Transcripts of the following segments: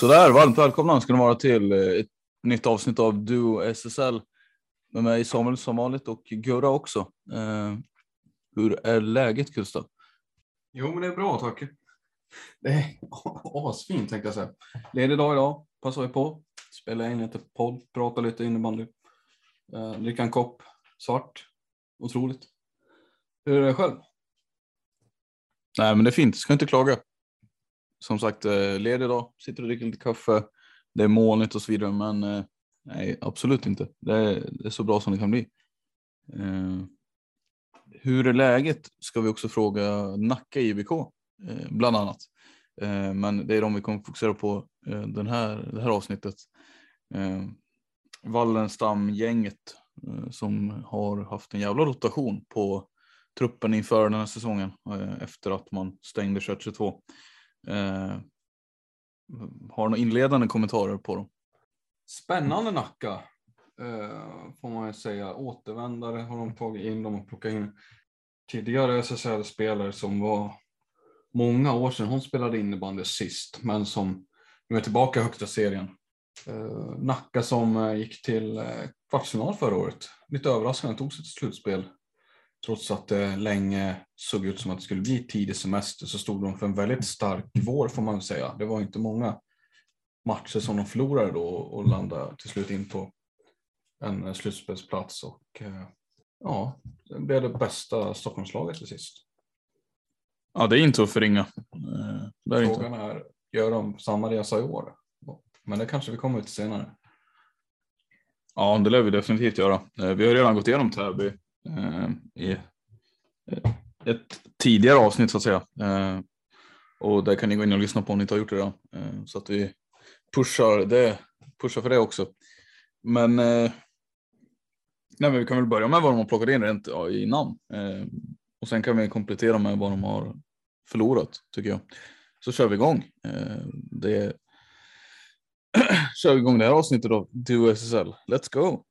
Sådär, varmt välkomna ska ni vara till ett nytt avsnitt av Duo SSL med mig Samuel som vanligt och Gurra också. Hur är läget, Gustav? Jo, men det är bra, tack. Det är asfint, tänkte jag säga. Ledig dag idag, passar vi på. Spelar in lite podd, pratar lite innebandy. Dricker en kopp, svart. Otroligt. Hur är det själv? Nej, men det är fint, ska inte klaga. Som sagt, ledig idag. Sitter och dricker lite kaffe. Det är molnigt och så vidare. Men nej, absolut inte. Det är så bra som det kan bli. Hur är läget? Ska vi också fråga Nacka IBK. Bland annat. Men det är de vi kommer fokusera på det här avsnittet. Wallenstamgänget. Som har haft en jävla rotation på truppen inför den här säsongen. Efter att man stängde 22. Har några inledande kommentarer på dem? Spännande Nacka, får man ju säga. Återvändare har de tagit in. De har plockat in tidigare SSL-spelare som var många år sedan hon spelade innebandy sist, men som nu är tillbaka i högsta serien. Nacka som gick till kvartsfinal förra året. Lite överraskande tog sig till slutspel. Trots att det länge såg ut som att det skulle bli tidig semester så stod de för en väldigt stark vår, får man säga. Det var inte många matcher som de förlorade då och landade till slut in på en slutspelsplats. Och ja, det blev det bästa Stockholmslaget till sist. Ja, det är inte att förringa. Frågan är, gör de samma resa i år? Men det kanske vi kommer ut senare. Ja, det lär vi definitivt göra. Vi har redan gått igenom Täby i ett tidigare avsnitt så att säga, och där kan ni gå in och lyssna på om ni inte har gjort det då. Så att vi pushar för det också, men nej, men vi kan väl börja med vad de har plockat in rent i namn, och sen kan vi komplettera med vad de har förlorat, tycker jag. Så kör vi igång det här avsnittet då, Duo SSL. Let's go!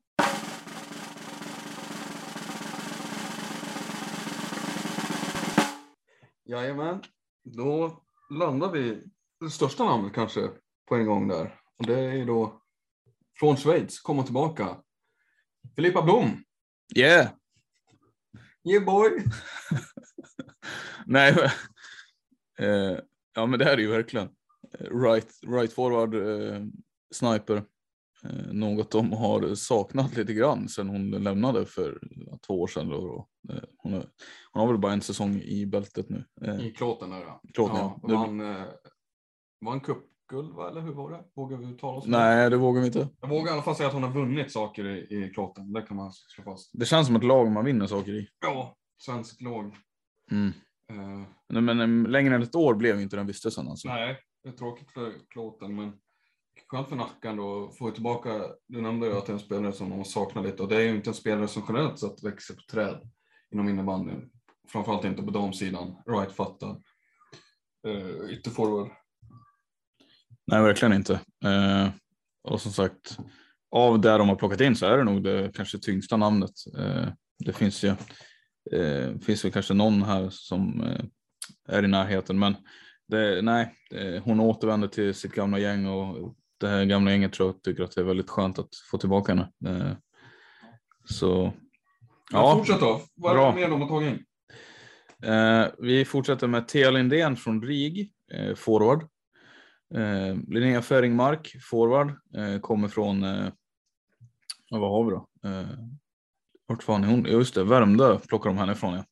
Jajamän, då landar vi det största namnet kanske på en gång där. Och det är då från Schweiz, kommer tillbaka. Filippa Blom. Yeah. Yeah boy. Nej. Ja men det här är ju verkligen right forward sniper. Något de har saknat lite grann sen hon lämnade för 2 år sedan då. Hon har väl bara en säsong i bältet nu. I Kloten där då. Kloten, ja. Var en cupguld va? Eller hur var det? Vågar vi uttala oss? Nej, det vågar vi inte. Jag vågar i alla fall säga att hon har vunnit saker i Kloten. Det kan man slå fast. Det känns som ett lag man vinner saker i. Ja, svensk lag. Mm. Men längre än ett år blev inte den vistelsen alltså. Nej, det är tråkigt för Kloten men skönt för Nackan då, får tillbaka, du nämnde ju att det är en spelare som de saknar lite och det är ju inte en spelare som generellt sett växer på träd inom innebandyn, framförallt inte på damsidan, right fattad ytterforward. Nej, verkligen inte. Och som sagt, av där de har plockat in så är det nog det kanske tyngsta namnet. Det finns ju finns väl kanske någon här som är i närheten, men hon återvänder till sitt gamla gäng och det här gamla gänget tror jag tycker att det är väldigt skönt att få tillbaka henne. Så ja, fortsätt då. Vad är det mer de har tagit in? Vi fortsätter med Théa Lindén från RIG, forward. Linnea Feringmark, forward, kommer från vad har vi då? Vart fan är hon? Just det, Värmdö plockar de henne ifrån, ja.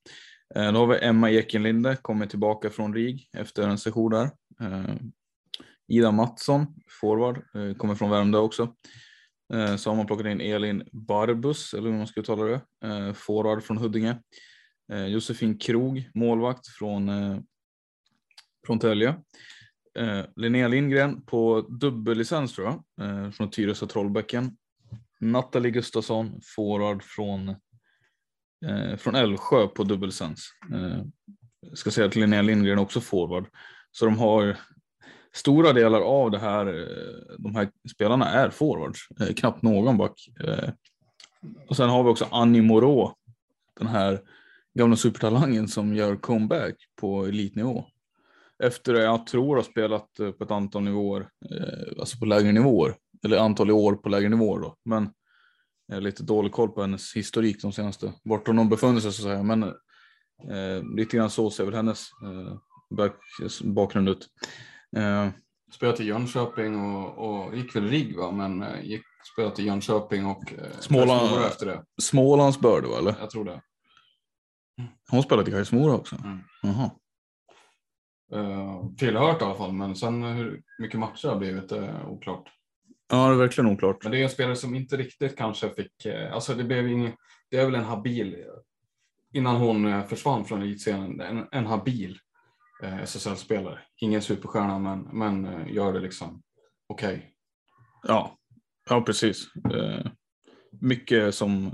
Då har vi Emma Ekenlinde, kommer tillbaka från RIG efter en session där. Ida Mattsson, forward, kommer från Värmdö också. Så har man plockat in Elin Barbus, eller hur man ska uttala det, forward från Huddinge. Josefin Krog, målvakt från Tälje. Linnea Lindgren på dubbellicens tror jag, från Tyresö Trollbäcken. Nathalie Gustafsson, forward från Älvsjö på dubbelsens. Ska säga att Linnea Lindgren också forward. Så de har stora delar av det här, de här spelarna är forwards. Knappt någon back. Och sen har vi också Annie Moreau, den här gamla supertalangen som gör comeback på elitnivå. Efter det jag tror har spelat på ett antal nivåer, alltså på lägre nivåer. Eller antal år på lägre nivåer då. Men jag har lite dålig koll på hennes historik de senaste, vart hon befunnit sig så säga. Men lite grann så ser väl hennes bakgrund ut. Spelade till Jönköping och gick väl RIG va? Men spelade till Jönköping och Småland efter det. Smålands börd va eller? Jag tror det. Hon spelade till Kajsmora också? Mm. Jaha. Tillhört i alla fall, men sen hur mycket matcher har blivit oklart. Ja, det är verkligen oklart. Men det är en spelare som inte riktigt kanske fick, alltså det blev ingen, det är väl en habil, innan hon försvann från elitscenen, en habil SSL-spelare. Ingen superstjärna, men gör det liksom okej. Okay. Ja, precis. Mycket som,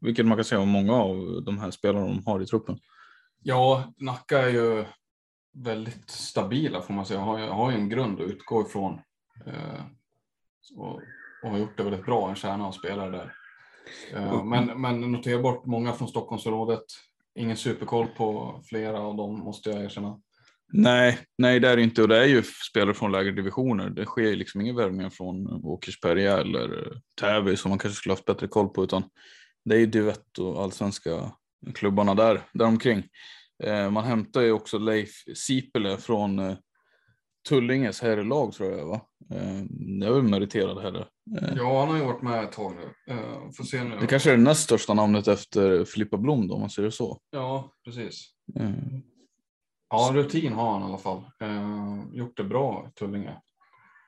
vilket man kan säga om många av de här spelarna de har i truppen. Ja, Nacka är ju väldigt stabila får man säga, har ju en grund att utgå ifrån. Och har gjort det väldigt bra, en kärna av spelare där. Men notera bort många från Stockholmsområdet. Ingen superkoll på flera av dem måste jag erkänna. Nej, det är inte. Och det är ju spelare från lägre divisioner. Det sker liksom ingen värvning från Åkersberga eller Täby som man kanske skulle haft bättre koll på. Utan det är ju Duett och allsvenska klubbarna där omkring. Man hämtar ju också Leif Sipele från Tullinges herrelag tror jag va? Det är väl meriterad herre. Ja, han har ju varit med ett tag nu. Får se nu. Det kanske är det näst största namnet efter Filippa Blom då, om man ser det så. Ja, precis. Ja, rutin har han i alla fall. Gjort det bra, Tullinge.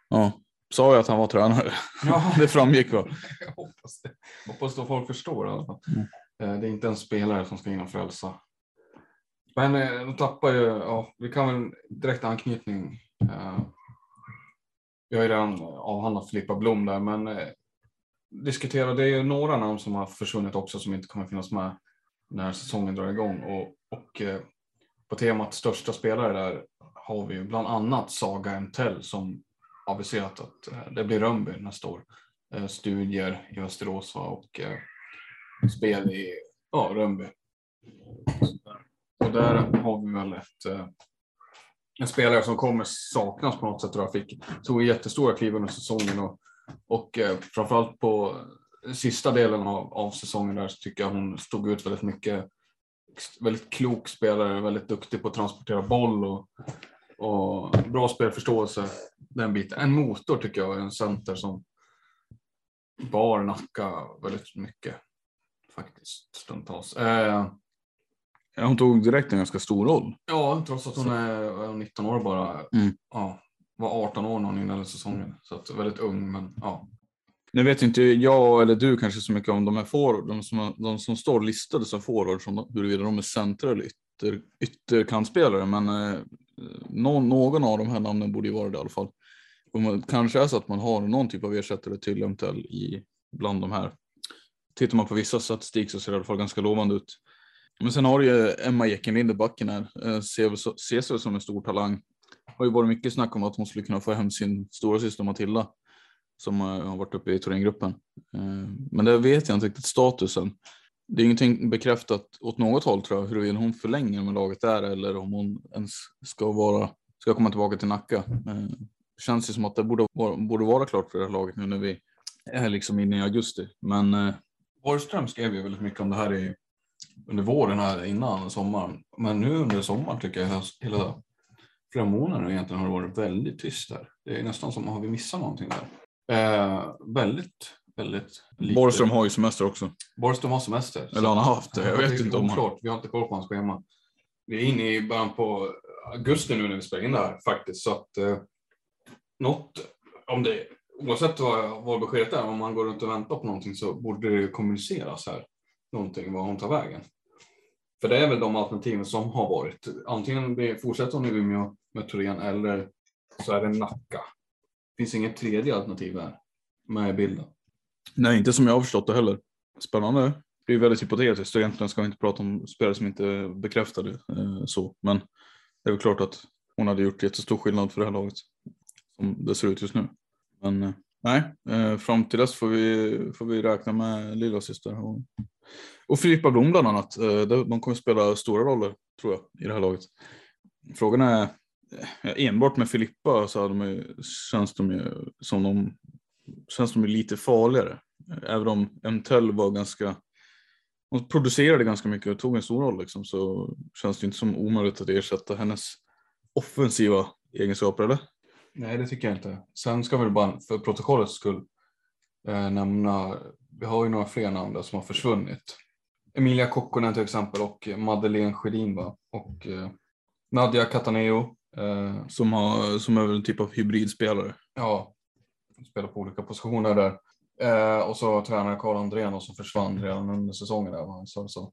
Ja, sa jag att han var tränare. Ja. Det framgick va? Jag hoppas det. Hoppas att folk förstår i alla fall. Mm. Det är inte en spelare som ska in och frälsa. Men de tappar ju, ja, vi kan väl direkt anknytning. Jag har ju redan avhandlat Filippa Blom där, men diskutera, det är ju några namn som har försvunnit också som inte kommer finnas med när säsongen drar igång. Och på temat största spelare där har vi ju bland annat Saga Emtell som aviserat att det blir Rönnby nästa år. Studier i Västerås och spel i Rönnby. Och där har vi väl ett en spelare som kommer saknas på något sätt. Jag fick så jättestora kliv under säsongen och framförallt på sista delen av säsongen där så tycker jag hon stod ut väldigt mycket. Väldigt klok spelare, väldigt duktig på att transportera boll och bra spelförståelse, den biten. En motor tycker jag, en center som bar Nacka väldigt mycket faktiskt stundtals. Hon tog direkt en ganska stor roll. Ja, trots att hon är 19 år bara. Mm. Ja, var 18 år någon innan säsongen. Så att väldigt ung, men ja. Nu vet inte jag eller du kanske så mycket om de här forward, de som står listade som forward, som huruvida de är centra eller ytterkantspelare, men någon av de här namnen borde ju vara det i alla fall. Kanske är så att man har någon typ av ersättare till MTL i bland de här. Tittar man på vissa statistik så ser det i alla fall ganska lovande ut. Men sen har ju Emma Ekenlinde backen här, ser sig som en stor talang. Har ju varit mycket snack om att hon skulle kunna få hem sin stora syster Matilda, som har varit uppe i Turinggruppen. Men det vet jag inte riktigt statusen. Det är ingenting bekräftat åt något håll, tror jag, huruvida hon förlänger med laget där eller om hon ens ska komma tillbaka till Nacka. Det känns ju som att det borde vara klart för det här laget nu när vi är liksom inne i augusti. Men Borgström skrev ju väldigt mycket om det här under våren här innan sommaren. Men nu under sommaren tycker jag hela flera månader egentligen har det varit väldigt tyst där. Det är nästan som har vi missat någonting där. Väldigt, väldigt lite. Borgström har ju semester också. Borgström har semester. Eller han har haft det, jag vet inte om han. Vi har inte koll på hans schema. Vi är inne i början på augusti nu när vi spelar in det här faktiskt. Så att om det, oavsett vad beskedet är, om man går runt och väntar på någonting så borde det kommuniceras här. Någonting vad hon tar vägen. För det är väl de alternativen som har varit. Antingen fortsätter hon i Umeå med Torén eller så är det Nacka. Det finns inget tredje alternativ här med bilden. Nej, inte som jag har förstått det heller. Spännande. Det är väldigt hypotetiskt. Egentligen ska vi inte prata om spelare som inte bekräftade så. Men det är väl klart att hon hade gjort jättestor skillnad för det här laget som det ser ut just nu. Men nej, fram till dess får vi räkna med lilla syster och Filippa Blom bland annat. De kommer spela stora roller, tror jag, i det här laget. Frågan är, enbart med Filippa så känns de ju lite farligare. Även om MTL var ganska, hon producerade ganska mycket och tog en stor roll liksom, så känns det inte som omöjligt att ersätta hennes offensiva egenskaper, eller? Nej, det tycker jag inte. Sen ska vi bara för protokollets skull nämna, vi har ju några fler namn där som har försvunnit. Emilia Kokkonen till exempel och Madeleine Sjödin och Nadia Cataneo. Som är en typ av hybridspelare. Ja, spelar på olika positioner där. Och så tränare Karl Andrén som försvann redan under säsongen där. Så.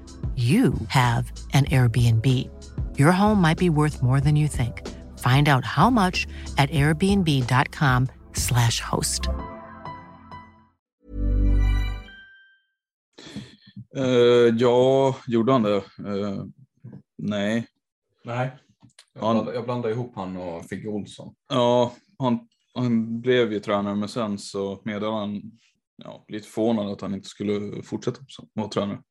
you have an Airbnb. Your home might be worth more than you think. Find out how much at airbnb.com/host. Ja, gjorde han det? Nej. Nej, jag blandade ihop han och Figge Olsson. Ja, han blev ju tränare, men sen så meddelade han lite förvånad att han inte skulle fortsätta vara tränare.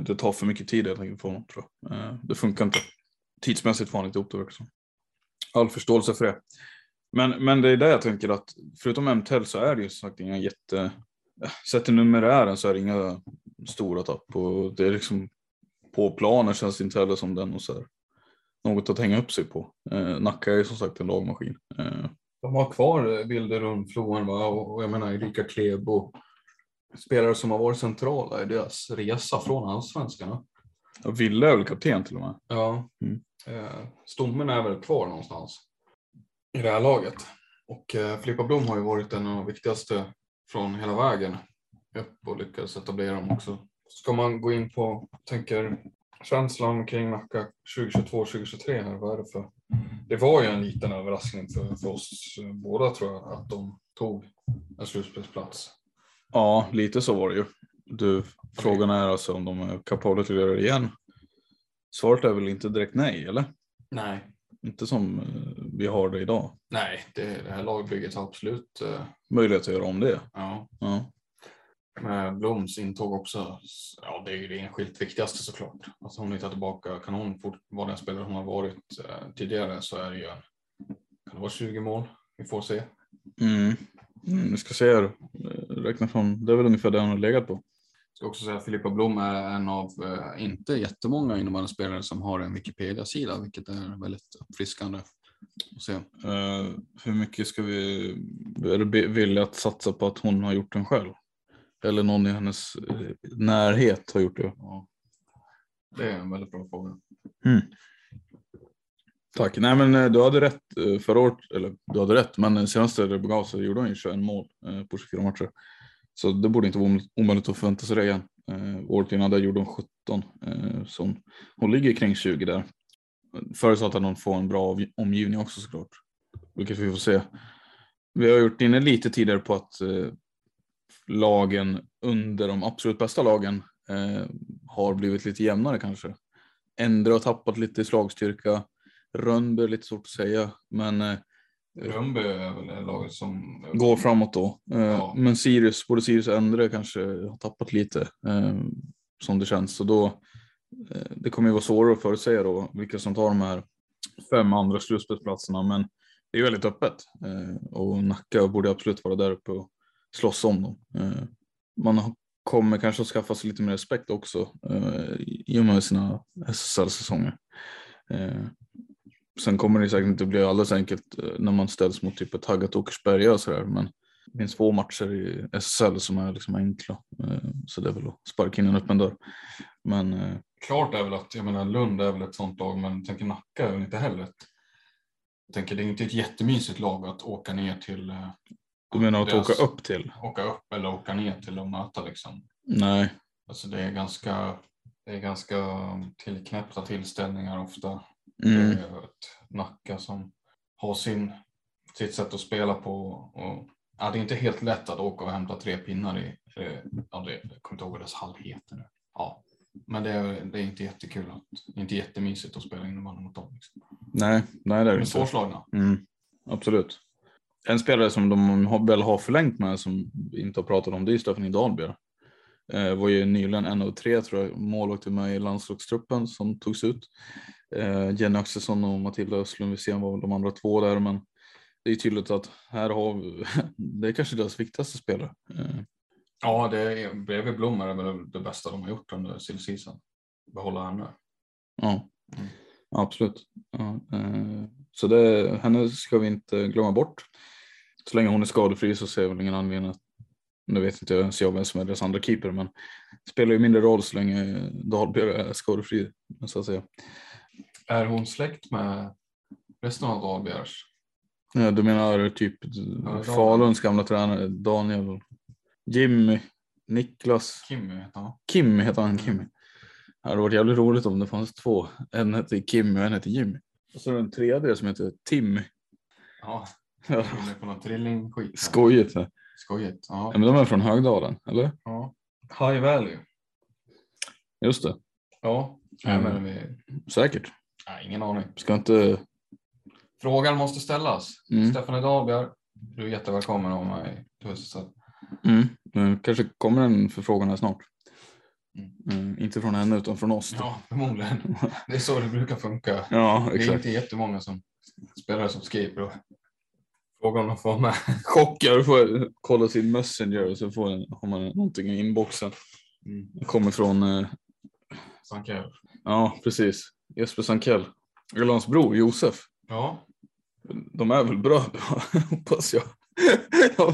Det tar för mycket tid helt enkelt för honom, tror jag. Det funkar inte. Tidsmässigt får han inte ihop det också. All förståelse för det. Men det är där jag tänker att förutom MTL så är det ju sagt inga sett till numerären så är det inga stora tapp. Och det är liksom på planer känns det inte heller som den och så här. Något att hänga upp sig på. Nacka är ju som sagt en lagmaskin. De har kvar bilder runt floren, va? Och jag menar Erika Klebo. Spelare som har varit centrala i deras resa från allsvenskarna. Och Ville är väl kapten till och med. Ja. Mm. Stommen är väl kvar någonstans i det här laget. Och Filippa Blom har ju varit en av de viktigaste från hela vägen upp och lyckades etablera dem också. Ska man gå in på, tänker, känslan kring Nacka 2022-2023 här, vad är det för? Det var ju en liten överraskning för oss båda, tror jag, att de tog en slutspelsplats. Ja, lite så var det ju. Frågan är alltså om de är kapabla till att göra det igen. Svaret är väl inte direkt nej, eller? Nej. Inte som vi har det idag. Nej, det här lagbygget har absolut möjlighet att göra om det. Ja. Med Bloms intåg också, ja, det är ju det enskilt viktigaste såklart. Alltså hon hittar tillbaka, kan hon vara den spelare hon har varit tidigare, så är det ju, kan det vara 20 mål? Vi får se. Vi ska se här, räkna från, det är väl ungefär det hon har legat på. Jag ska också säga att Filippa Blom är en av, inte jättemånga innevarande spelare som har en Wikipedia-sida, vilket är väldigt uppfriskande. Hur mycket ska vi, är det vilja att satsa på att hon har gjort den själv? Eller någon i hennes närhet har gjort det. Ja. Det är en väldigt bra fråga. Mm. Tack. Nej, men du hade rätt förra året, eller du hade rätt, men senaste det begav så gjorde hon ju 21 mål på 24 matcher. Så det borde inte vara omöjligt att förvänta sig det igen. Året innan där gjorde hon 17. Så hon ligger kring 20 där. Förutsatt att hon får en bra omgivning också såklart. Vilket vi får se. Vi har gjort inne lite tidigare på att lagen under de absolut bästa lagen har blivit lite jämnare kanske. Ändra har tappat lite i slagstyrka. Rönnby är lite svårt att säga, men Rönnby är väl laget som går framåt då. Ja. Men Sirius, både Sirius och Ändra kanske har tappat lite som det känns. Så då, det kommer ju vara svårare att förutsäga då vilka som tar de här 5 andra slutspelsplatserna, men det är väldigt öppet. Och Nacka borde absolut vara där uppe och slåss om dem. Man kommer kanske att skaffa sig lite mer respekt också i och med sina SSL-säsonger. Sen kommer det säkert inte bli alldeles enkelt när man ställs mot typ ett taggat Åkersberga och sådär, men det finns få matcher i SSL som är liksom enkla, så det är väl att sparka in en öppen dörr. Men klart är väl att, jag menar, Lund är väl ett sånt lag, men tänker Nacka är väl inte heller jag tänker, det är inte ett jättemysigt lag att åka ner till. Du menar att åka upp till? Åka upp eller åka ner till och möta liksom. Nej. Alltså det är ganska tillknäppta tillställningar ofta. Mm. Det är ett Nacka som har sitt sätt att spela på. Och, ja, det är inte helt lätt att åka och hämta 3 pinnar i. Ja, jag kommer inte ihåg dess halvheter nu. Ja. Men det är inte jättekul. Det är inte jättemysigt att spela innebandy mot dem. Liksom. Nej, det är inte. De är svårslagna. Mm. Absolut. En spelare som de väl har förlängt med, som vi inte har pratat om, det är Staffan Dahlbjör. Var ju nyligen en av 3, tror jag, målvakt med i landslagstruppen som togs ut. Jenny Axelsson och Matilda Östlund Wisén var väl de andra 2 där, men det är tydligt att här har vi, det är kanske deras viktigaste spelare. Ja, bredvid Blom är väl det bästa de har gjort under sillseason. Behålla henne. Ja, absolut. Ja, så henne ska vi inte glömma bort. Så länge hon är skadefri så ser jag väl ingen anledning att, nu vet inte ens jag vem som är deras andra keeper, men spelar ju mindre roll så länge Dahlbjörn är skadefri, så att säga. Är hon släkt med resten av Dahlbjörns? Ja, du menar typ Faluns gamla tränare Daniel, Jimmy, Niklas, Kimmy heter han, Kimmy. Det hade varit jävligt roligt om det fanns 2. En heter Kimmy och en heter Jimmy. Och så är det en tredje som heter Timmy. Ja. Jag är på någon trillingskit. Skojigt, ja. Men de är från Högdalen, eller? Ja. High Valley. Just det. Ja. Men säkert. Nej, ingen aning. Ska inte. Frågan måste ställas. Staffan Dahlbjör, du är jättevälkommen av mig. Kanske kommer en förfrågan här snart. Inte från henne utan från oss. Ja, förmodligen. Det är så det brukar funka. Ja, exakt. Det är inte jättemånga som spelare som skriver och frågar om de får med. Chockar, får kolla sin messenger och så har man någonting i inboxen. Det kommer från Sankell. Ja, precis. Jesper Sankell. Eller hans bror, Josef. Ja. De är väl bröder, hoppas jag. Jag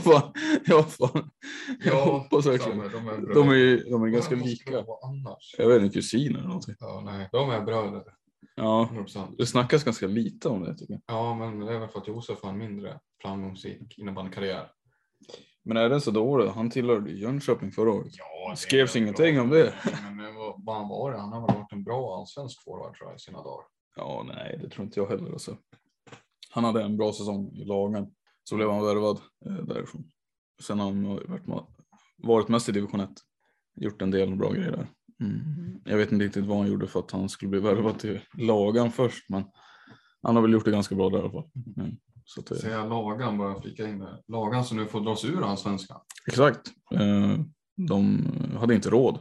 hoppas verkligen. De är ganska lika. Jag vet inte, kusiner eller någonting. Ja, nej. De är bröder. Ja, 100%. Det snackas ganska lite om det tycker jag. Ja, men det är väl för att Josef har en mindre framgångsrik innebandykarriär. Men är den så dålig? Han tillhörde Jönköping förra året. Ja, det skrevs ingenting bra om det. Men det var det? Han har varit en bra allsvensk forward tror jag i sina dagar. Ja, nej, det tror inte jag heller alltså. Han hade en bra säsong i lagen. Så blev han värvad därifrån. Sen har han varit mest i division 1. Gjort en del bra grejer där. Mm. Jag vet inte riktigt vad han gjorde för att han skulle bli värvad till lagan först. Men han har väl gjort det ganska bra där i alla fall. Mm. Så att säga lagan, bara flika in där. Lagan som nu får dras ur den svenska. Exakt. De hade inte råd.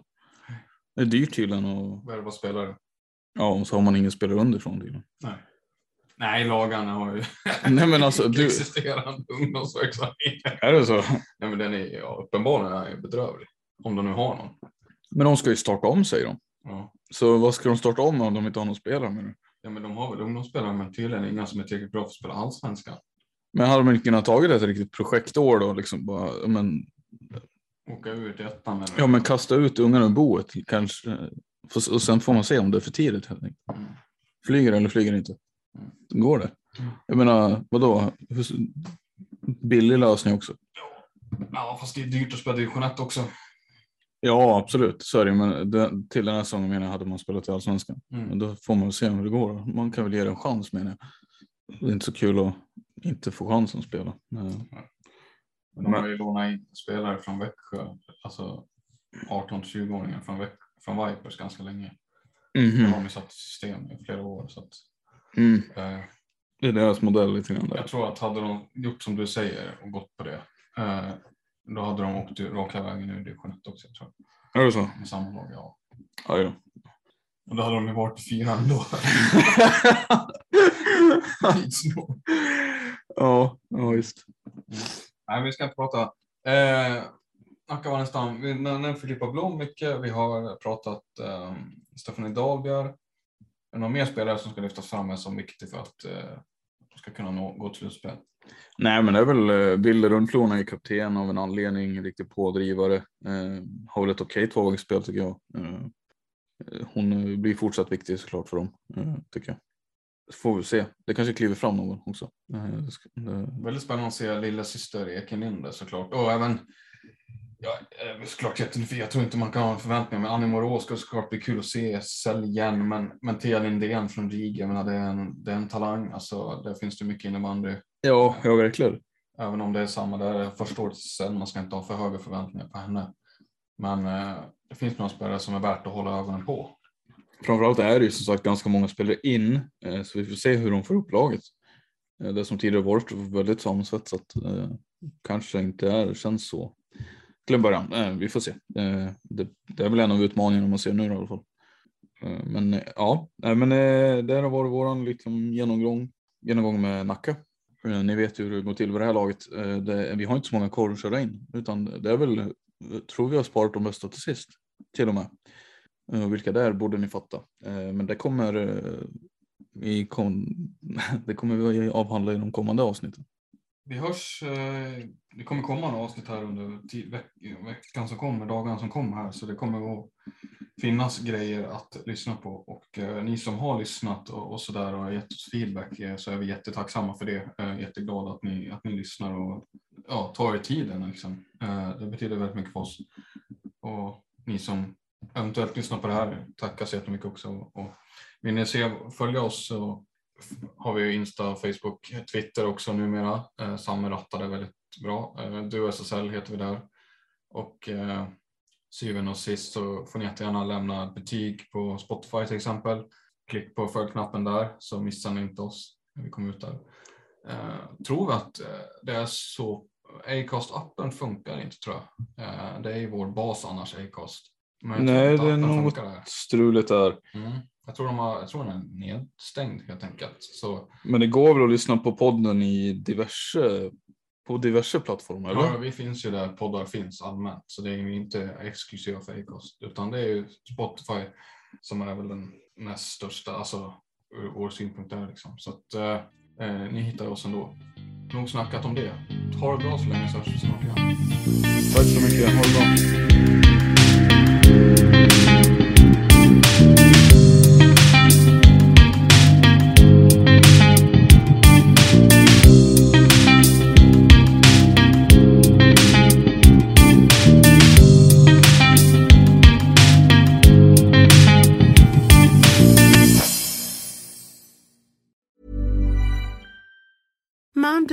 Det är dyrt tydligen att värva spelare. Ja, och så har man ingen spelare underifrån tydligen. Nej, lagan har ju nej, men alltså, existerande ungdomsverksamhet. Är det så? Nej, men den är uppenbarligen är bedrövlig. Om de nu har någon. Men de ska ju starta om, säger de. Ja. Så vad ska de starta om de inte har någon spelare med nu? Ja, men de har väl ungdomsspelare, men tydligen inga som är tillräckligt bra för att spela allsvenskan. Men hade man inte kunnat ta det ett riktigt projektår då? Liksom bara, men åka ut i ettan? Eller? Ja, men kasta ut ungarna ur boet kanske. Och sen får man se om det är för tidigt. Mm. Flyger eller flyger inte? Mm. Går det? Mm. Jag menar, vadå? Billig lösning också. Ja, fast det är dyrt att spela division 1 också. Ja, absolut. Så är det, men till den här säsongen menar jag hade man spelat i allsvenskan. Mm. Men då får man se hur det går. Man kan väl ge det en chans, menar jag. Det är inte så kul att inte få chansen att spela. Men de har ju lånat in spelare från Växjö. Alltså 18-20-åringar från Vipers ganska länge. Mm-hmm. De har ju satt system i flera år. Så att, det är deras modell lite grann där. Jag tror att hade de gjort som du säger och gått på det... då hade de åkt raka vägen ur division 1 också, tror jag. Är det så? Med samma lag, ja. Aj då. Och då hade de ju varit fyra ändå. Ja, just. Mm. Nej, vi ska inte prata. Nacka Wallenstam. Vi nämnde Filippa Blom mycket. Vi har pratat Staffan Dahlbjör. Några mer spelare som ska lyftas fram som viktig för att de ska kunna gå till slutspel? Nej, men det är väl Bilder Rundklona i kapten av en anledning, en riktig pådrivare. Har väl ett okej tvåvägsspel tycker jag. Hon blir fortsatt viktig såklart för dem, tycker jag. Får vi se. Det kanske kliver fram någon också. Väldigt spännande att se lilla syster Ekenlinde såklart. Och även, såklart jag tror inte man kan ha en förväntning, men Annie Moreau ska såklart bli kul att se SSL igen. Men Théa Lindgren från RIG, jag menar, det är en talang. Alltså, där finns det mycket innebandy. Ja, jag verkligen. Även om det är samma där, jag förstår sen, man ska inte ha för höga förväntningar på henne. Men det finns några spelare som är värt att hålla ögonen på. Framförallt är det ju som sagt ganska många spelare in, så vi får se hur de får upp laget. Det som tidigare varit väldigt samsvetsat kanske inte känns så. Till en början, vi får se. Det är väl en av utmaningarna man ser nu i alla fall. Men ja, men det har varit vår liksom, genomgång med Nacka. Ni vet ju hur det går till med det här laget. Vi har inte så många korv att köra in. Utan det är väl, tror vi har sparat de bästa till sist. Till och med. Vilka där borde ni fatta. Men det kommer vi avhandla i de kommande avsnitten. Vi hörs. Det kommer komma några avsnitt här under veckan som kommer. Dagarna som kommer här. Så det kommer att finnas grejer att lyssna på. Och ni som har lyssnat och sådär och har gett oss feedback. Så är vi jättetacksamma för det. Jätteglada att ni lyssnar och tar er tiden. Liksom. Det betyder väldigt mycket för oss. Och ni som eventuellt lyssnar på det här. Tackar så jättemycket också. Och vill ni följa oss så har vi Insta, Facebook, Twitter också numera. Samuel rattade väldigt bra. Duo SSL heter vi där. Och syvende och sist så får ni jättegärna lämna betyg på Spotify till exempel. Klick på följknappen där så missar ni inte oss när vi kommer ut där. Tror vi att det är så. Acast-appen funkar inte tror jag. Det är ju vår bas annars, Acast. Men nej, det är något struligt där. Mm. Jag tror den är nedstängd helt enkelt. Så. Men det går väl att lyssna på podden på diverse plattformar, eller? Ja, vi finns ju där poddar finns allmänt. Så det är ju inte exklusivt för Acast. Utan det är ju Spotify som är väl den näst största, alltså ur vår synpunkt där liksom. Så att ni hittar oss ändå. Nog snackat om det. Ha det bra så länge, så hörs vi snart igen. Tack så mycket, ha det bra. Mom